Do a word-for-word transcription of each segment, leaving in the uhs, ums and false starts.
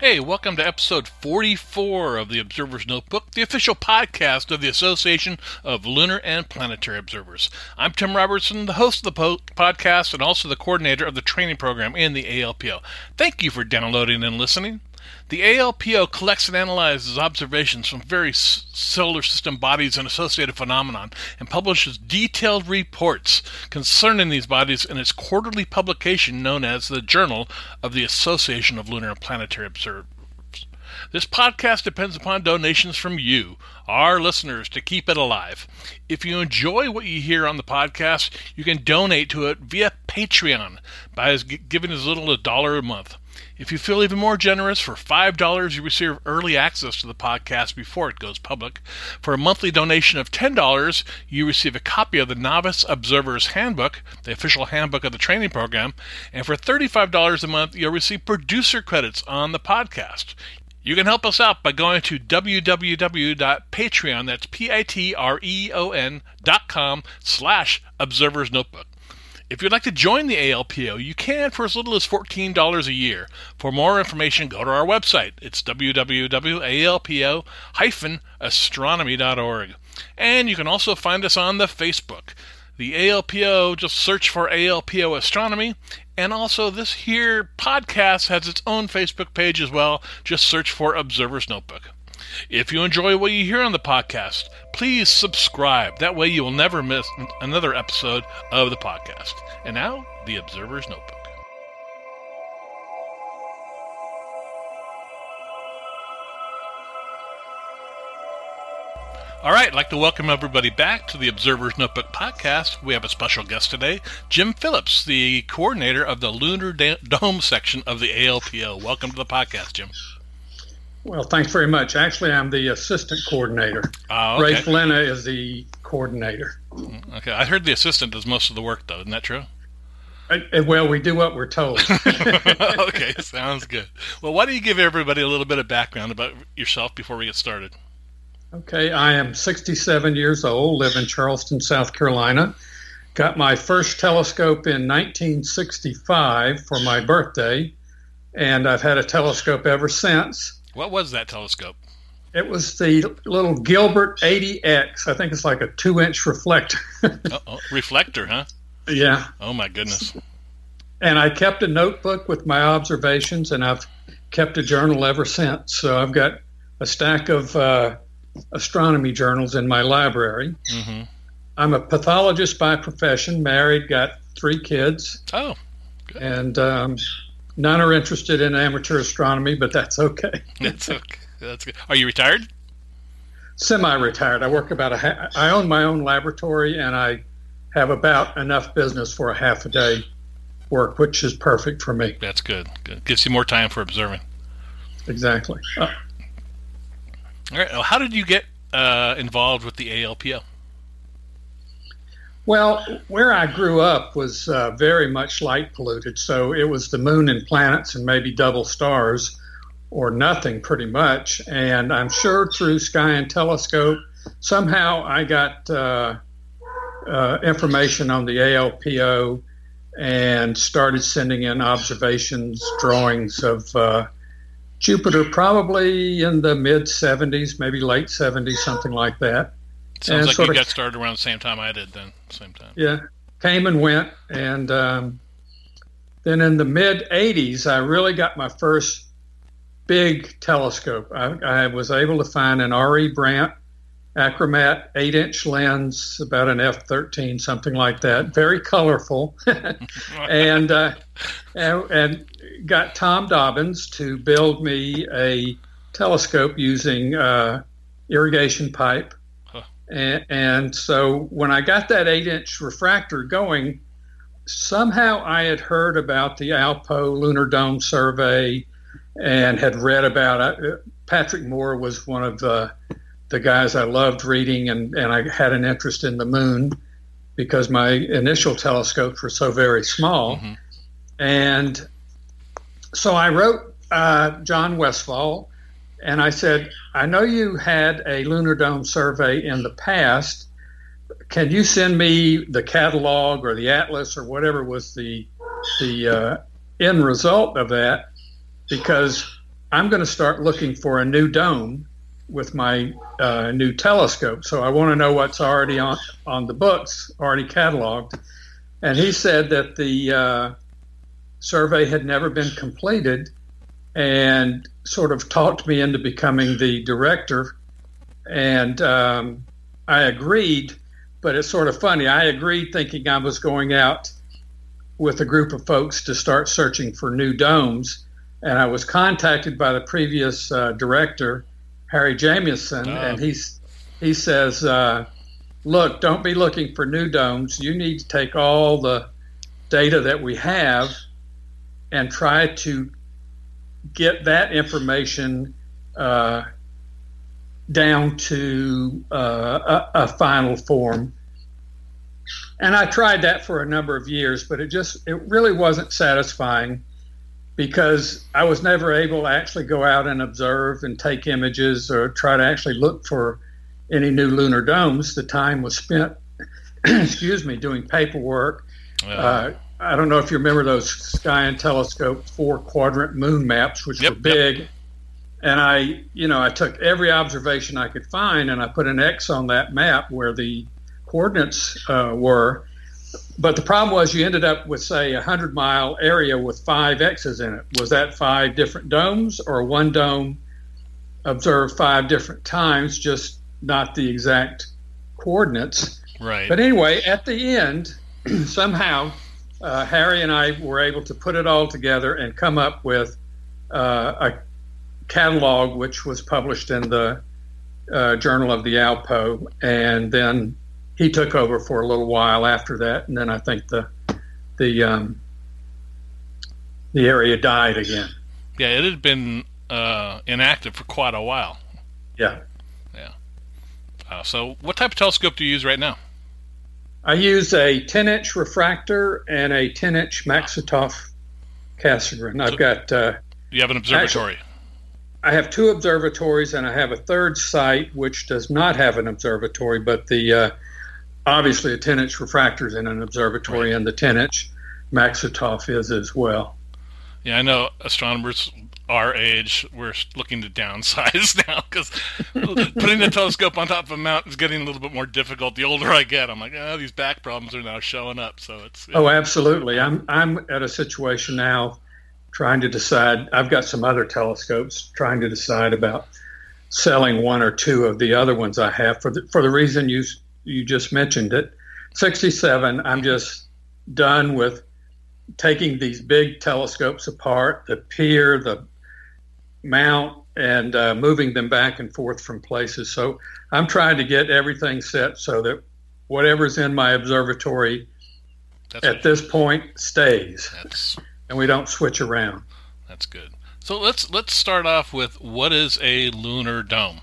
Hey, welcome to episode forty-four of the Observer's Notebook, the official podcast of the Association of Lunar and Planetary Observers. I'm Tim Robertson, the host of the po- podcast and also the coordinator of the training program in the A L P O. Thank you for downloading and listening. The A L P O collects and analyzes observations from various solar system bodies and associated phenomenon and publishes detailed reports concerning these bodies in its quarterly publication known as the Journal of the Association of Lunar and Planetary Observers. This podcast depends upon donations from you, our listeners, to keep it alive. If you enjoy what you hear on the podcast, you can donate to it via Patreon by giving as little as a dollar a month. If you feel even more generous, for five dollars you receive early access to the podcast before it goes public. For a monthly donation of ten dollars, you receive a copy of the Novice Observer's Handbook, the official handbook of the training program. And for thirty-five dollars a month, you'll receive producer credits on the podcast. You can help us out by going to w w w dot patreon, that's P I T R E O N, dot com slash Observer's Notebook. If you'd like to join the A L P O, you can for as little as fourteen dollars a year. For more information, go to our website. It's w w w dot a l p o dash astronomy dot org. And you can also find us on the Facebook. The A L P O, just search for A L P O Astronomy. And also this here podcast has its own Facebook page as well. Just search for Observer's Notebook. If you enjoy what you hear on the podcast, please subscribe. That way you will never miss another episode of the podcast. And now, the Observer's Notebook. All right, I'd like to welcome everybody back to the Observer's Notebook podcast. We have a special guest today, Jim Phillips, the coordinator of the Lunar Dome section of the A L P O. Welcome to the podcast, Jim. Well, thanks very much. Actually, I'm the assistant coordinator. Oh, okay. Rafe Lena is the coordinator. Okay, I heard the assistant does most of the work, though. Isn't that true? Well, we do what we're told. Okay, sounds good. Well, why don't you give everybody a little bit of background about yourself before we get started? Okay, I am sixty-seven years old, live in Charleston, South Carolina. Got my first telescope in nineteen sixty-five for my birthday, and I've had a telescope ever since. What was that telescope? It was the little Gilbert eighty X. I think it's like a two-inch reflector. Uh-oh. Reflector, huh? Yeah. Oh, my goodness. And I kept a notebook with my observations, and I've kept a journal ever since. So I've got a stack of uh, astronomy journals in my library. Mm-hmm. I'm a pathologist by profession, married, got three kids. Oh, good. And... Um, None are interested in amateur astronomy, but that's okay. That's okay. That's good. Are you retired? Semi-retired. I work about a. Ha- I own my own laboratory, and I have about enough business for a half a day work, which is perfect for me. That's good. Good. Gives you more time for observing. Exactly. Oh. All right. Well, how did you get uh, involved with the A L P O? Well, where I grew up was uh, very much light polluted, so it was the moon and planets and maybe double stars or nothing pretty much. And I'm sure through Sky and Telescope, somehow I got uh, uh, information on the A L P O and started sending in observations, drawings of uh, Jupiter probably in the mid-seventies, maybe late seventies, something like that. Sounds like you of, got started around the same time I did then, same time. Yeah, came and went. And um, then in the mid-eighties, I really got my first big telescope. I, I was able to find an R E. Brandt Acromat eight-inch lens, about an F thirteen, something like that. Very colorful. and, uh, and and got Tom Dobbins to build me a telescope using uh, irrigation pipe. And, and so when I got that eight-inch refractor going, somehow I had heard about the ALPO Lunar Dome Survey and had read about it, Patrick Moore was one of uh, the guys I loved reading, and, and I had an interest in the moon because my initial telescopes were so very small. Mm-hmm. And so I wrote uh, John Westfall, and I said, I know you had a lunar dome survey in the past. Can you send me the catalog or the atlas or whatever was the the uh, end result of that? Because I'm going to start looking for a new dome with my uh, new telescope. So I want to know what's already on, on the books, already cataloged. And he said that the uh, survey had never been completed, and sort of talked me into becoming the director. And um, I agreed. But it's sort of funny. I agreed thinking I was going out with a group of folks to start searching for new domes. And I was contacted by the previous uh, director, Harry Jamieson, um. and he's, he says, uh, look, don't be looking for new domes. You need to take all the data that we have and try to get that information uh down to uh, a, a final form. And I tried that for a number of years, but it just, it really wasn't satisfying because I was never able to actually go out and observe and take images or try to actually look for any new lunar domes. The time was spent, excuse me, doing paperwork. Yeah. Uh, I don't know if you remember those Sky and Telescope four quadrant moon maps, which yep, were big. Yep. And I, you know, I took every observation I could find, and I put an X on that map where the coordinates uh, were. But the problem was you ended up with, say, a hundred-mile area with five X's in it. Was that five different domes, or one dome observed five different times, just not the exact coordinates? Right. But anyway, at the end, somehow uh, Harry and I were able to put it all together and come up with uh, a catalog, which was published in the uh, Journal of the ALPO, and then he took over for a little while after that, and then I think the the um, the area died again. Yeah, it had been uh, inactive for quite a while. Yeah, yeah. Uh, so, what type of telescope do you use right now? I use a ten-inch refractor and a ten-inch Maksutov Cassegrain. I've so, got. Uh, you have an observatory. Actually, I have two observatories, and I have a third site which does not have an observatory, but the uh, obviously a ten-inch refractor is in an observatory, right, and the ten-inch Maksutov is as well. Yeah, I know astronomers our age, we're looking to downsize now because putting the telescope on top of a mountain is getting a little bit more difficult. The older I get, I'm like, oh, these back problems are now showing up. So it's, it's oh, absolutely. I'm I'm at a situation now, trying to decide. I've got some other telescopes, trying to decide about selling one or two of the other ones I have for the, for the reason you you just mentioned it. sixty-seven, I'm just done with taking these big telescopes apart, the pier, the mount, and uh, moving them back and forth from places. So I'm trying to get everything set so that whatever's in my observatory That's at this point stays. That's- And we don't switch around. That's good. So let's let's start off with what is a lunar dome,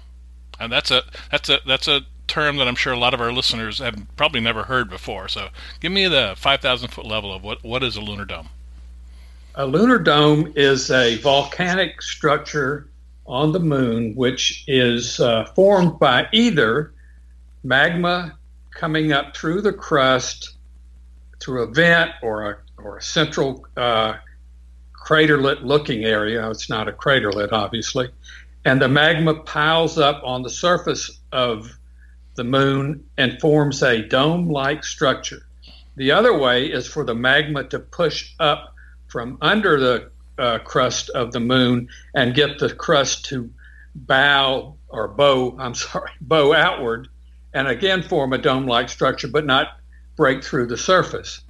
and that's a that's a that's a term that I'm sure a lot of our listeners have probably never heard before. So give me the five thousand foot level of what what is a lunar dome. A lunar dome is a volcanic structure on the moon which is uh, formed by either magma coming up through the crust through a vent or a or a central uh, craterlet looking area. It's not a craterlet, obviously. And the magma piles up on the surface of the moon and forms a dome-like structure. The other way is for the magma to push up from under the uh, crust of the moon and get the crust to bow or bow, I'm sorry, bow outward, and again form a dome-like structure, but not break through the surface.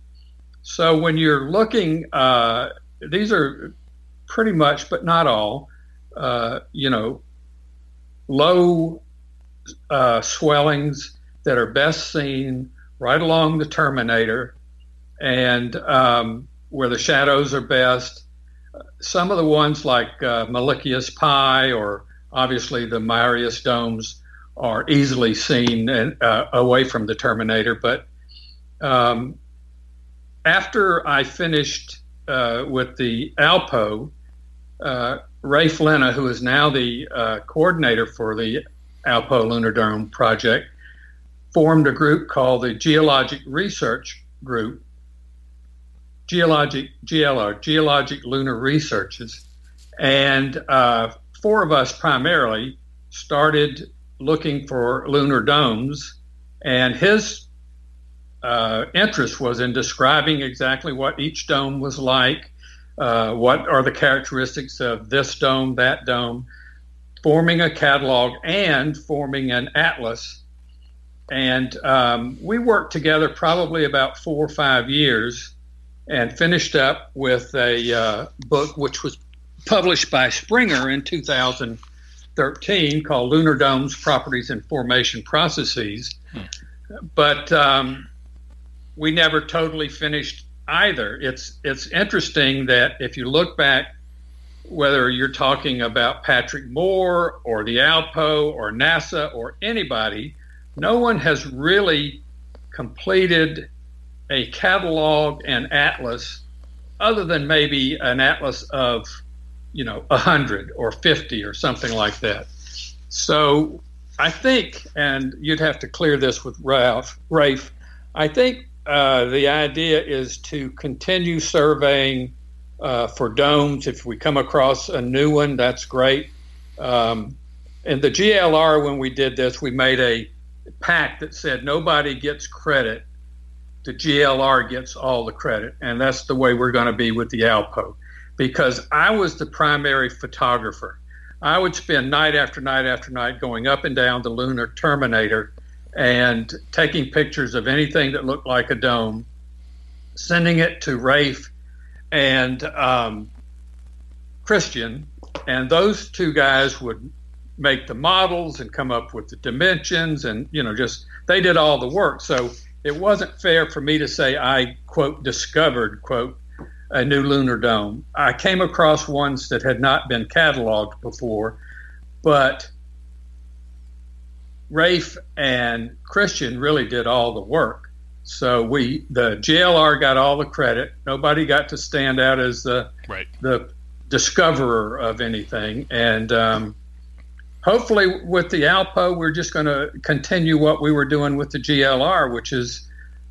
So when you're looking, uh, these are pretty much, but not all, uh, you know, low uh, swellings that are best seen right along the terminator and um, where the shadows are best. Some of the ones like uh, Milichius Pi or Obviously, the Marius domes are easily seen and, uh, away from the terminator. But um, after I finished uh, with the ALPO, uh, Rafe Lena, who is now the uh, coordinator for the ALPO Lunar Dome project, formed a group called the Geologic Research Group, Geologic G L R, Geologic Lunar Researches, and uh, four of us primarily started looking for lunar domes, and his uh, interest was in describing exactly what each dome was like, uh, what are the characteristics of this dome, that dome, forming a catalog and forming an atlas. And um, we worked together probably about four or five years and finished up with a uh, book which was published by Springer in two thousand thirteen called Lunar Domes, Properties and Formation Processes. Hmm. But um, we never totally finished either. It's, it's interesting that if you look back, whether you're talking about Patrick Moore or the ALPO or NASA or anybody, no one has really completed a catalog and atlas other than maybe an atlas of, you know, one hundred or fifty or something like that. So I think, and you'd have to clear this with Ralph, Rafe, I think uh, the idea is to continue surveying uh, for domes. If we come across a new one, that's great. Um, and the G L R, when we did this, we made a pact that said nobody gets credit. The G L R gets all the credit, and that's the way we're going to be with the ALPO, because I was the primary photographer. I would spend night after night after night going up and down the lunar terminator and taking pictures of anything that looked like a dome, sending it to Rafe and um, Christian, and those two guys would make the models and come up with the dimensions, and, you know, just they did all the work. So it wasn't fair for me to say I, quote, discovered, quote, a new lunar dome. I came across ones that had not been cataloged before, but Rafe and Christian really did all the work. So we, the G L R got all the credit. Nobody got to stand out as the, right. the discoverer of anything. And um, hopefully with the ALPO, we're just going to continue what we were doing with the G L R, which is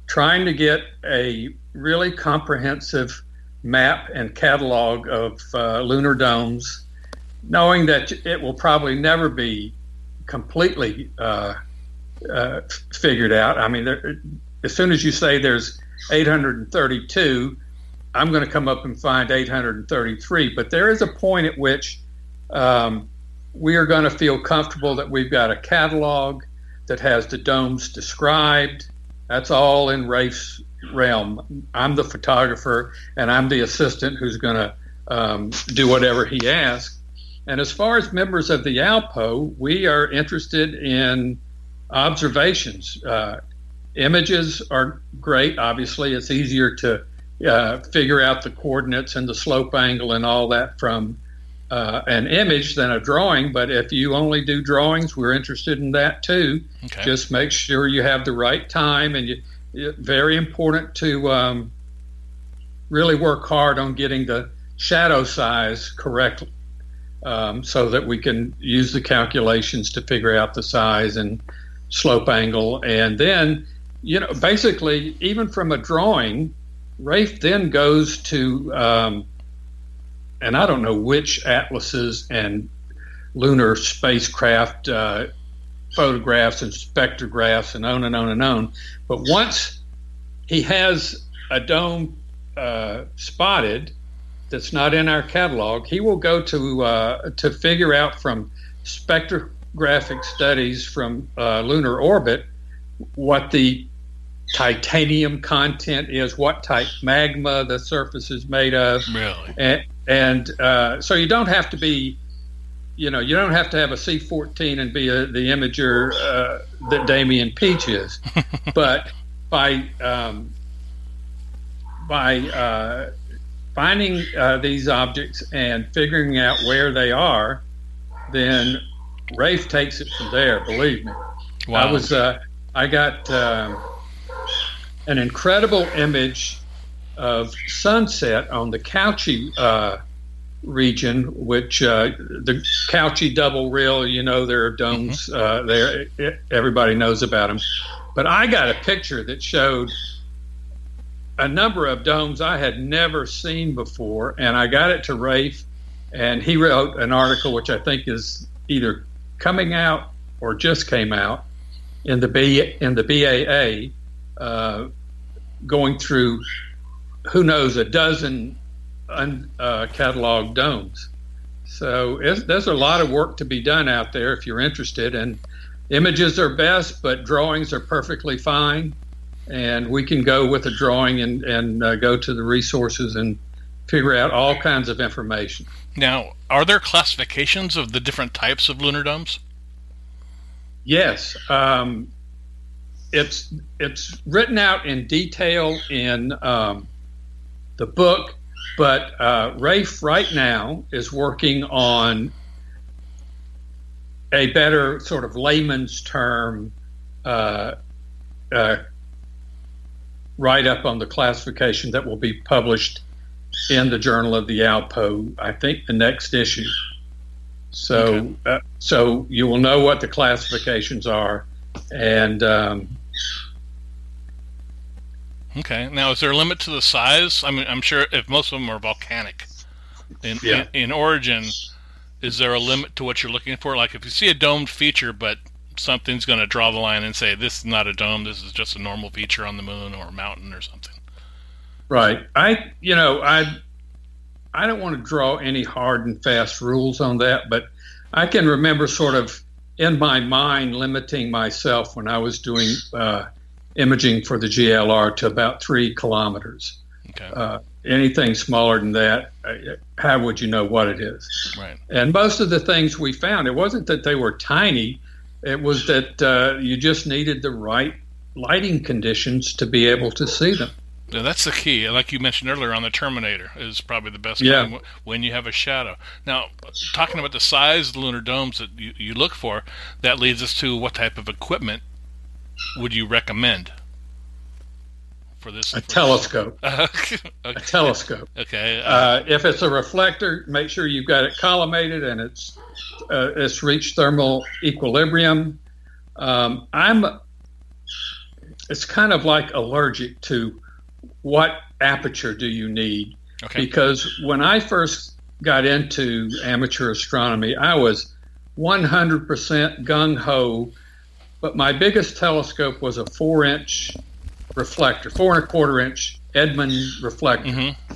trying to get a really comprehensive map and catalog of uh, lunar domes, knowing that it will probably never be completely uh, uh, figured out. I mean, there, as soon as you say there's eight hundred thirty-two, I'm going to come up and find eight hundred thirty-three. But there is a point at which um, we are going to feel comfortable that we've got a catalog that has the domes described. That's all in Rafe's realm. I'm the photographer, and I'm the assistant who's going to um, do whatever he asks. And as far as members of the ALPO, we are interested in observations. Uh, images are great, obviously. It's easier to uh, figure out the coordinates and the slope angle and all that from Uh, an image than a drawing, but if you only do drawings, we're interested in that too. Okay. Just make sure you have the right time, and you, it, very important to um, really work hard on getting the shadow size correctly, um, so that we can use the calculations to figure out the size and slope angle. And then, you know, basically, even from a drawing, Rafe then goes to um, and I don't know which atlases and lunar spacecraft uh, photographs and spectrographs and on and on and on. But once he has a dome uh, spotted that's not in our catalog, he will go to uh, to figure out from spectrographic studies from uh, lunar orbit what the titanium content is, what type magma the surface is made of. Really? And, and uh, so you don't have to be, you know, you don't have to have a C fourteen and be a, the imager uh, that Damien Peach is. But by um, by uh, finding uh, these objects and figuring out where they are, then Rafe takes it from there, believe me. Wow. I was uh, I got uh, an incredible image of sunset on the Cauchy uh, region, which uh, the Cauchy double rill, you know, there are domes mm-hmm. uh, there. It, everybody knows about them. But I got a picture that showed a number of domes I had never seen before, and I got it to Rafe, and he wrote an article which I think is either coming out or just came out in the B in the B A A, uh, going through who knows a dozen un, uh, catalog domes. So it's, there's a lot of work to be done out there if you're interested. And images are best, but drawings are perfectly fine. And we can go with a drawing and, and uh, go to the resources and figure out all kinds of information. Now, are there classifications of the different types of lunar domes? Yes. Um, it's it's written out in detail in um, the book, but uh, Rafe right now is working on a better sort of layman's term uh, uh, write-up on the classification that will be published in the Journal of the ALPO, I think the next issue. So okay. uh, so you will know what the classifications are. And um, okay. Now, is there a limit to the size? I mean, I'm sure if most of them are volcanic in, yeah. in, in origin, is there a limit to what you're looking for? Like if you see a domed feature, but something's going to draw the line and say, this is not a dome, this is just a normal feature on the moon or a mountain or something. Right. I, you know, I, I don't want to draw any hard and fast rules on that, but I can remember sort of in my mind limiting myself when I was doing uh, imaging for the G L R to about three kilometers. Okay. Uh, anything smaller than that, how would you know what it is? Right. And most of the things we found, it wasn't that they were tiny. It was that uh, you just needed the right lighting conditions to be able to see them. Yeah, that's the key. Like you mentioned earlier on the Terminator is probably the best yeah. one when you have a shadow. Now, talking about the size of the lunar domes that you, you look for, that leads us to what type of equipment would you recommend for this? A for telescope. This? Uh, okay. A telescope. Okay. Uh, uh, if it's a reflector, make sure you've got it collimated and it's uh, it's reached thermal equilibrium. Um, I'm. It's kind of like allergic to what aperture do you need? Okay. Because when I first got into amateur astronomy, I was one hundred percent gung-ho, but my biggest telescope was a four-inch reflector, four and a quarter-inch Edmund reflector. Mm-hmm.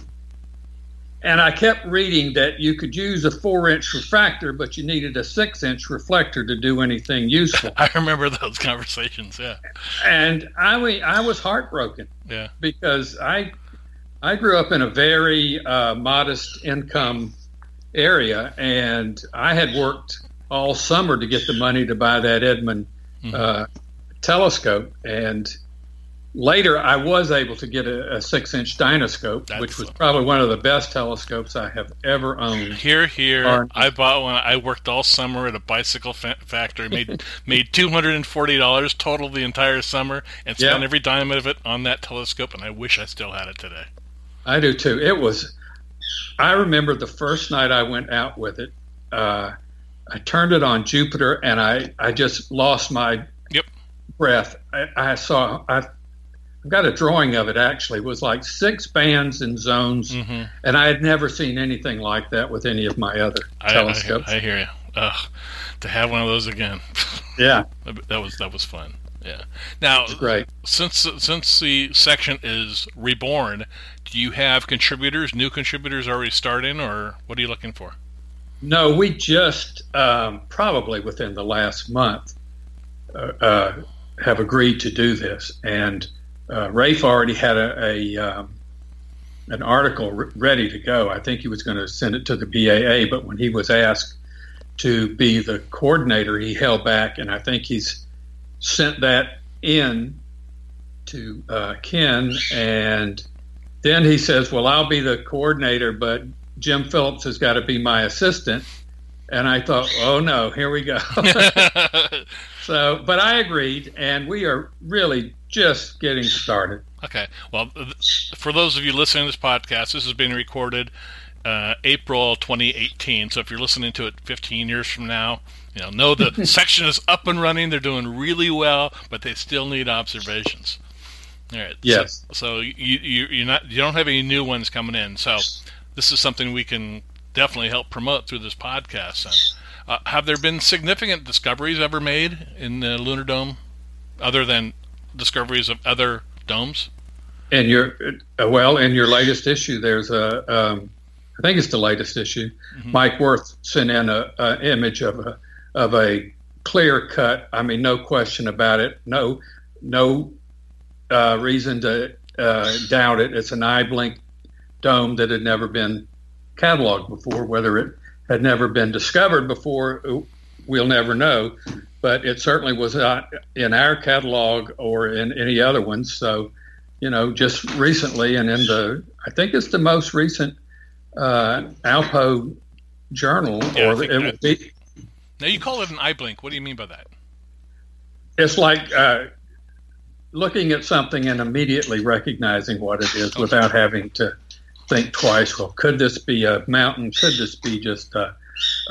And I kept reading that you could use a four-inch refractor, but you needed a six-inch reflector to do anything useful. I remember those conversations, yeah. And I, I was heartbroken yeah. because I I grew up in a very uh, modest income area, and I had worked all summer to get the money to buy that Edmund mm-hmm. uh, telescope. And later, I was able to get a, a six-inch Dynoscope, That's which was probably one of the best telescopes I have ever owned. Here, here, Our, I bought one. I worked all summer at a bicycle fa- factory, made made two hundred forty dollars total the entire summer, and spent yeah. every dime of it on that telescope, and I wish I still had it today. I do, too. It was – I remember the first night I went out with it, uh, I turned it on Jupiter, and I, I just lost my yep. breath. I, I saw – I. I've got a drawing of it, actually. It was like six bands and zones, mm-hmm. and I had never seen anything like that with any of my other I, telescopes. I, I hear you. Ugh, to have one of those again. Yeah. that was that was fun. Yeah. Now, it's great. Since, since the section is reborn, do you have contributors, new contributors already starting, or what are you looking for? No, we just um, probably within the last month uh, uh, have agreed to do this, and Uh, Rafe already had a, a um, an article re- ready to go. I think he was going to send it to the B A A, but when he was asked to be the coordinator, he held back, and I think he's sent that in to uh, Ken, and then he says, well, I'll be the coordinator, but Jim Phillips has got to be my assistant, And I thought, oh no, here we go. So, but I agreed, and we are really just getting started. Okay. Well, for those of you listening to this podcast, this is being recorded uh, April twenty eighteen. So if you're listening to it fifteen years from now, you know, know the section is up and running. They're doing really well, but they still need observations. All right. Yes. So, so you, you you're not you don't have any new ones coming in. So this is something we can definitely help promote through this podcast. Uh, have there been significant discoveries ever made in the lunar dome, other than discoveries of other domes? And your well, in your latest issue, there's a um, I think it's the latest issue. Mm-hmm. Mike Worth sent in a, a image of a of a clear cut. I mean, no question about it. No, no uh, reason to uh, doubt it. It's an eye blink dome that had never been cataloged before. Whether it had never been discovered before, we'll never know, but it certainly was not in our catalog or in any other ones. So, you know, just recently, and in the, I think it's the most recent uh, ALPO journal. Yeah, or it would be. Now, you call it an eye blink. What do you mean by that? It's like uh, looking at something and immediately recognizing what it is, okay, without having to think twice. Well, could this be a mountain? Could this be just a,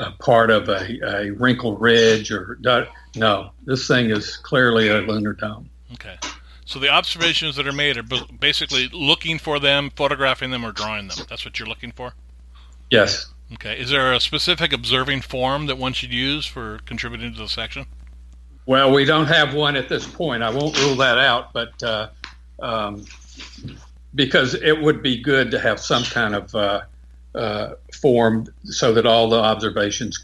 a part of a, a wrinkled ridge? Or no, this thing is clearly a lunar dome. Okay, so the observations that are made are basically looking for them, photographing them, or drawing them. That's what you're looking for? Yes. Okay, is there a specific observing form that one should use for contributing to the section? Well, we don't have one at this point. I won't rule that out, but uh, um, because it would be good to have some kind of uh, uh, form so that all the observations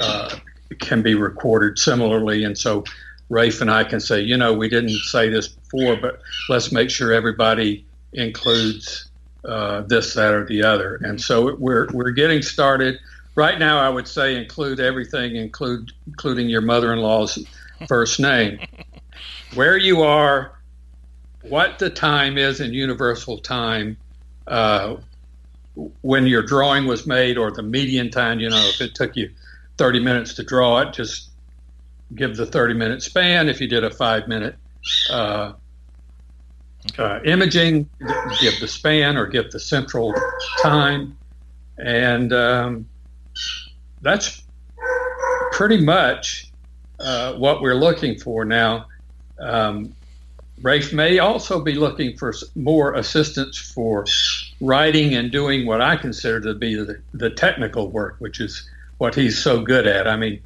uh, can be recorded similarly. And so Rafe and I can say, you know, we didn't say this before, but let's make sure everybody includes uh, this, that, or the other. And so we're we're getting started. Right now, I would say include everything, include including your mother-in-law's first name, where you are, what the time is in universal time, uh, when your drawing was made, or the median time. You know, if it took you thirty minutes to draw it, just give the thirty minute span. If you did a five minute uh, uh, imaging, give the span or give the central time. And um, that's pretty much uh, what we're looking for now. Um, Rafe may also be looking for more assistance for writing and doing what I consider to be the, the technical work, which is what he's so good at. I mean,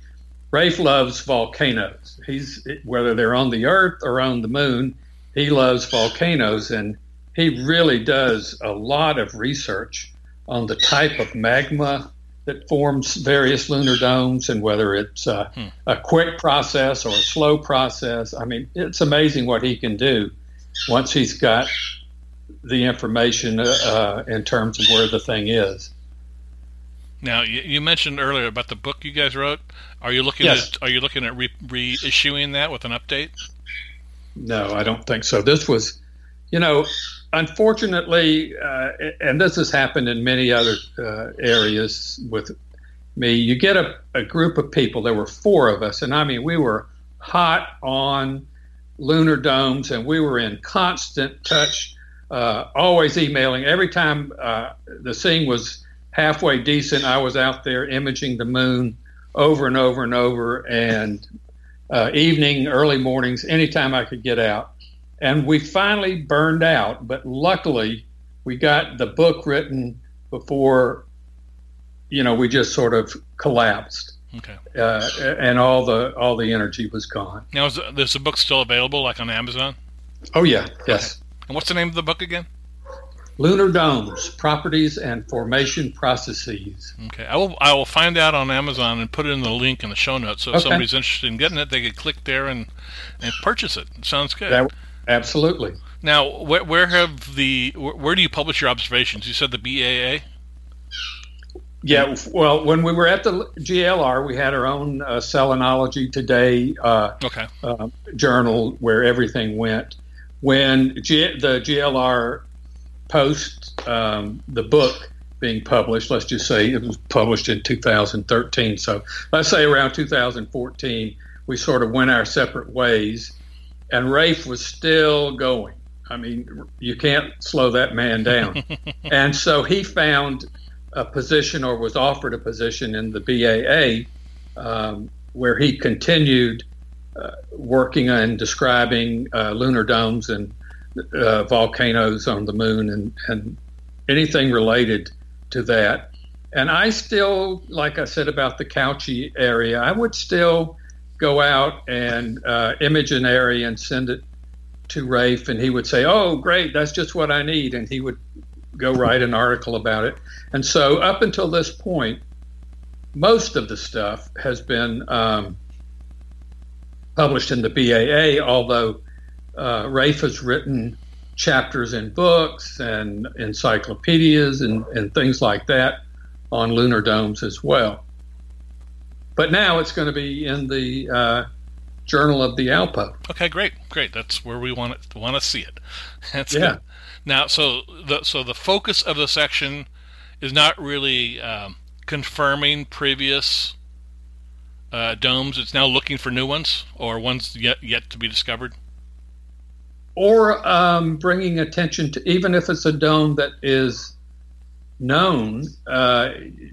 Rafe loves volcanoes. He's, whether they're on the Earth or on the Moon, he loves volcanoes, and he really does a lot of research on the type of magma that forms various lunar domes, and whether it's uh, hmm. a quick process or a slow process. I mean, it's amazing what he can do once he's got the information uh, in terms of where the thing is. Now, you, you mentioned earlier about the book you guys wrote. Are you looking yes. at, are you looking at re- reissuing that with an update? No, I don't think so. This was, you know, unfortunately, uh, and this has happened in many other uh, areas with me, you get a, a group of people. There were four of us, and I mean, we were hot on lunar domes, and we were in constant touch, uh, always emailing. Every time uh, the scene was halfway decent, I was out there imaging the moon over and over and over, and uh, evening, early mornings, anytime I could get out. And we finally burned out, but luckily we got the book written before, you know, we just sort of collapsed. Okay. Uh, and all the all the energy was gone. Now, is the, is the book still available, like on Amazon? Oh, yeah. Yes. Okay. And what's the name of the book again? Lunar Domes, Properties and Formation Processes. Okay. I will I will find out on Amazon and put it in the link in the show notes. So if okay. somebody's interested in getting it, they could click there and, and purchase it. It sounds good. That, Absolutely. Now, where, where have the where, where do you publish your observations? You said the B A A. Yeah. Well, when we were at the G L R, we had our own uh, Selenology Today uh, okay. uh, journal where everything went. When G- the G L R posts um, the book, being published. Let's just say it was published in two thousand thirteen. So let's say around two thousand fourteen, we sort of went our separate ways, and Rafe was still going. I mean, you can't slow that man down. And so he found a position, or was offered a position, in the B A A, um, where he continued uh, working and describing uh, lunar domes and uh, volcanoes on the moon and, and anything related to that. And I still, like I said about the Cauchy area, I would still go out and uh, image an area and send it to Rafe, and he would say, oh, great, that's just what I need. And he would go write an article about it. And so up until this point, most of the stuff has been um, published in the B A A, although uh, Rafe has written chapters in books and encyclopedias and, and things like that on lunar domes as well. But now it's going to be in the uh, Journal of the ALPO. Okay, great, great. That's where we want it, want to see it. That's yeah. Good. Now, so the so the focus of the section is not really um, confirming previous uh, domes. It's now looking for new ones, or ones yet yet to be discovered, or um, bringing attention to, even if it's a dome that is known, uh,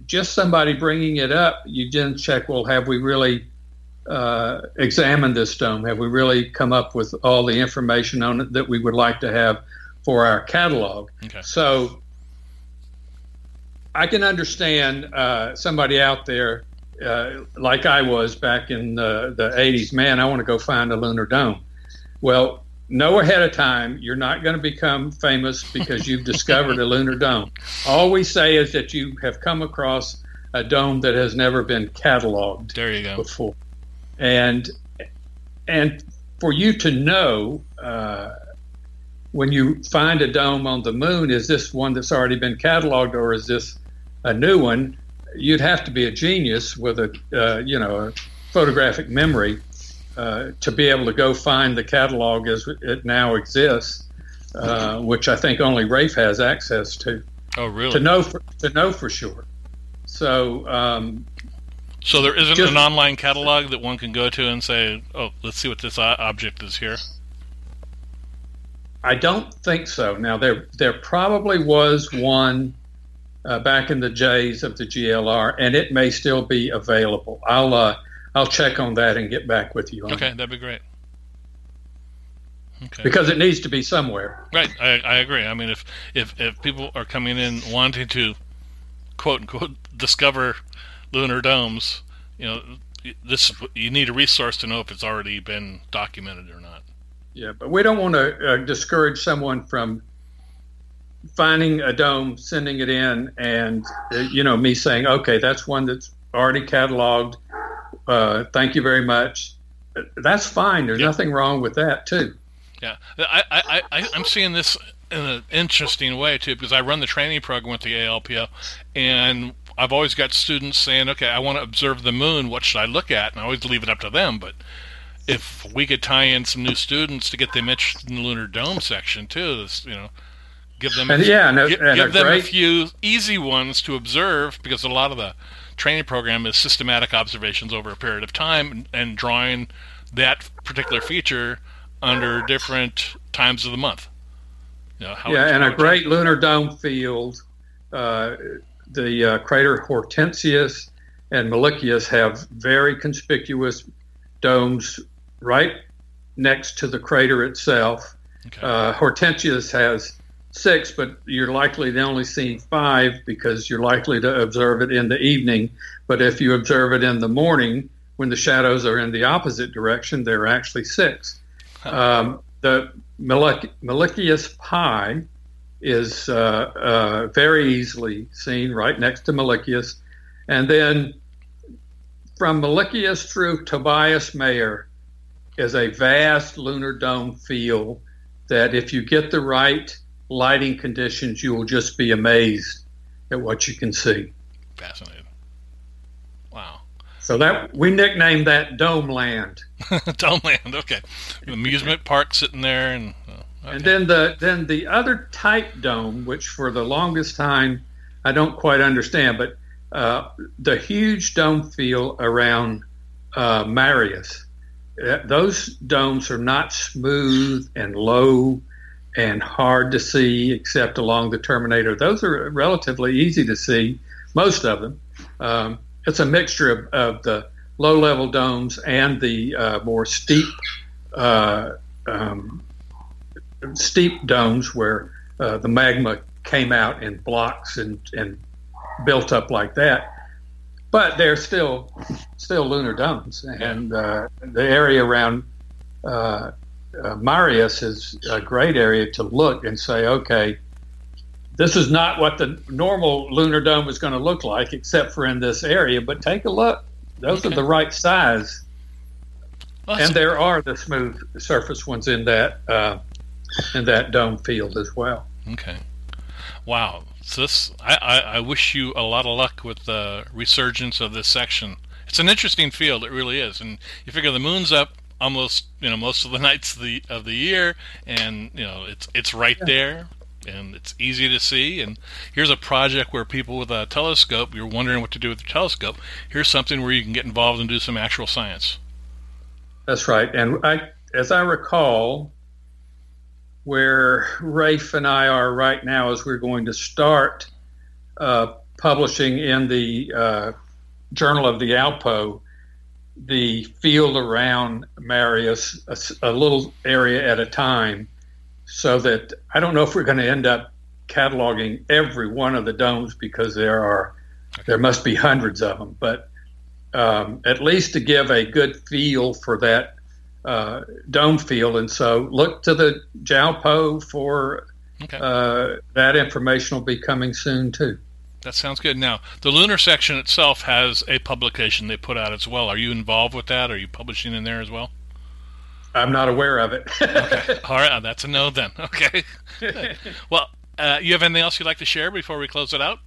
just somebody bringing it up. You then check, well, have we really Uh, examine this dome? Have we really come up with all the information on it that we would like to have for our catalog? Okay. So I can understand uh, somebody out there uh, like I was back in the, the eighties, man, I want to go find a lunar dome. Well, know ahead of time you're not going to become famous because you've discovered a lunar dome. All we say is that you have come across a dome that has never been cataloged there you go. before. And and for you to know uh, when you find a dome on the moon, is this one that's already been cataloged or is this a new one? You'd have to be a genius with a uh, you know a photographic memory uh, to be able to go find the catalog as it now exists, uh, which I think only Rafe has access to. Oh, really? To know for, to know for sure. So. Um, So there isn't Just, an online catalog that one can go to and say, oh, let's see what this object is here? I don't think so. Now, there there probably was one uh, back in the J's of the G L R, and it may still be available. I'll uh, I'll check on that and get back with you on Okay, it. That'd be great. Okay. Because it needs to be somewhere. Right, I, I agree. I mean, if, if, if people are coming in wanting to, quote-unquote, discover lunar domes, you know, this you need a resource to know if it's already been documented or not. Yeah, but we don't want to uh, discourage someone from finding a dome, sending it in, and uh, you know, me saying, okay, that's one that's already cataloged. Uh, thank you very much. That's fine. There's yep. nothing wrong with that too. Yeah, I, I, I I'm seeing this in an interesting way too, because I run the training program with the A L P O, and I've always got students saying, okay, I want to observe the moon. What should I look at? And I always leave it up to them. But if we could tie in some new students to get them interested in the lunar dome section too, you know, give them, and, yeah, and, give, and give them great... a few easy ones to observe, because a lot of the training program is systematic observations over a period of time and, and drawing that particular feature under different times of the month. You know, how yeah, and a great time. Lunar dome field, uh, the uh, crater Hortensius and Milichius have very conspicuous domes right next to the crater itself. Okay. Uh, Hortensius has six, but you're likely to only see five because you're likely to observe it in the evening. But if you observe it in the morning, when the shadows are in the opposite direction, there are actually six. Huh. Um, the Milich- Milichius Pi is uh, uh, very easily seen right next to Milichius. And then from Milichius through Tobias Mayer is a vast lunar dome field that if you get the right lighting conditions, you will just be amazed at what you can see. Fascinating. Wow. So that we nicknamed that Dome Land. Dome Land, okay. An amusement park sitting there and... Uh... Okay. And then the then the other type dome, which for the longest time I don't quite understand, but uh, the huge dome field around uh, Marius, uh, those domes are not smooth and low and hard to see except along the terminator. Those are relatively easy to see, most of them. Um, it's a mixture of, of the low-level domes and the uh, more steep uh, um, steep domes where uh, the magma came out in blocks and, and built up like that. But they're still still lunar domes, and uh, the area around uh, uh, Marius is a great area to look and say, okay, this is not what the normal lunar dome is going to look like, except for in this area, but take a look. Those okay. are the right size. Well, and there are the smooth surface ones in that uh, in that dome field as well. Okay. Wow. So this, I, I, I wish you a lot of luck with the resurgence of this section. It's an interesting field, it really is. And you figure the moon's up almost, you know, most of the nights of the, of the year, and you know it's it's right yeah. there. And it's easy to see. And here's a project where people with a telescope, you're wondering what to do with the telescope. Here's something where you can get involved and do some actual science. That's right. And I, as I recall, where Rafe and I are right now is we're going to start uh, publishing in the uh, Journal of the ALPO the field around Marius, a, a little area at a time. So that I don't know if we're going to end up cataloging every one of the domes because there are, there must be hundreds of them. But um, at least to give a good feel for that uh, dome field. And so look to the JALPO for okay. uh, that information will be coming soon too. That sounds good. Now, the lunar section itself has a publication they put out as well. Are you involved with that? Are you publishing in there as well? I'm not aware of it. Okay. All right, that's a no then. Okay. Well, uh, you have anything else you'd like to share before we close it out?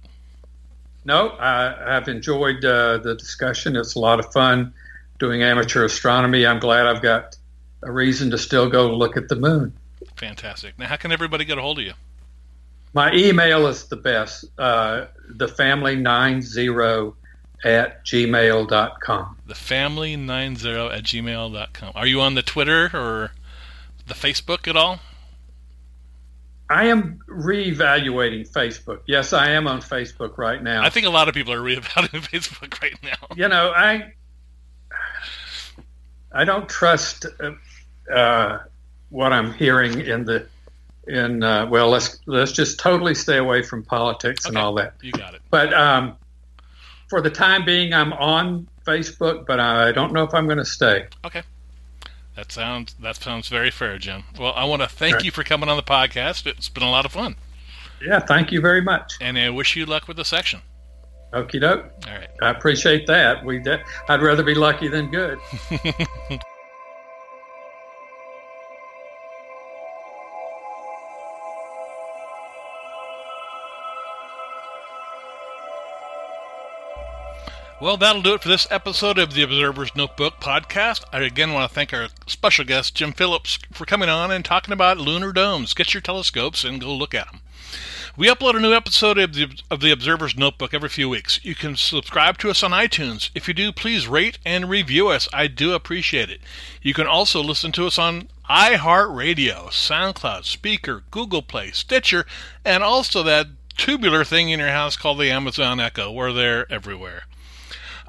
No, I, I've enjoyed uh, the discussion. It's a lot of fun doing amateur astronomy. I'm glad I've got a reason to still go look at the moon. Fantastic. Now, how can everybody get a hold of you? My email is the best, uh, the family ninety at gmail dot com. The family ninety at gmail dot com. Are you on the Twitter or the Facebook at all? I am reevaluating Facebook. Yes, I am on Facebook right now. I think a lot of people are reevaluating Facebook right now. You know, I I don't trust uh, uh, what I'm hearing in the in uh, well, let's let's just totally stay away from politics okay. and all that. You got it. But um for the time being, I'm on Facebook, but I don't know if I'm going to stay. Okay. That sounds that sounds very fair, Jim. Well, I want to thank right. you for coming on the podcast. It's been a lot of fun. Yeah, thank you very much. And I wish you luck with the section. Okie doke. All right. I appreciate that. We de- I'd rather be lucky than good. Well, that'll do it for this episode of the Observer's Notebook podcast. I again want to thank our special guest, Jim Phillips, for coming on and talking about lunar domes. Get your telescopes and go look at them. We upload a new episode of the, of the Observer's Notebook every few weeks. You can subscribe to us on iTunes. If you do, please rate and review us. I do appreciate it. You can also listen to us on iHeartRadio, SoundCloud, Speaker, Google Play, Stitcher, and also that tubular thing in your house called the Amazon Echo. We're there everywhere.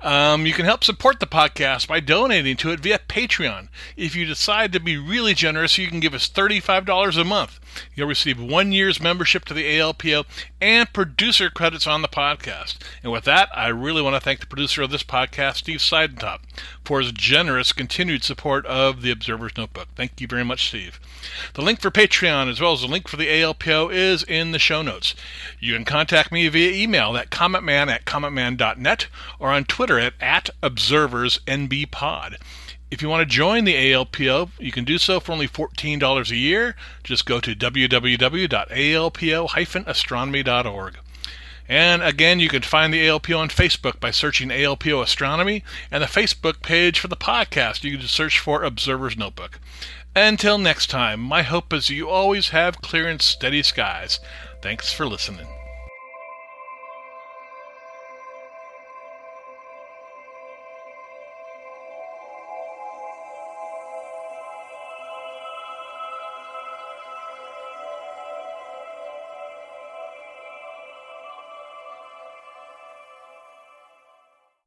Um, you can help support the podcast by donating to it via Patreon. If you decide to be really generous, you can give us thirty-five dollars a month. You'll receive one year's membership to the A L P O and producer credits on the podcast. And with that, I really want to thank the producer of this podcast, Steve Sidentop, for his generous continued support of the Observer's Notebook. Thank you very much, Steve. The link for Patreon, as well as the link for the A L P O, is in the show notes. You can contact me via email at commentman at commentman dot net or on Twitter at, at observers N B pod. If you want to join the A L P O, you can do so for only fourteen dollars a year. Just go to w w w dot a l p o dash astronomy dot org. And again, you can find the A L P O on Facebook by searching A L P O Astronomy, and the Facebook page for the podcast, you can just search for Observer's Notebook. Until next time, my hope is you always have clear and steady skies. Thanks for listening.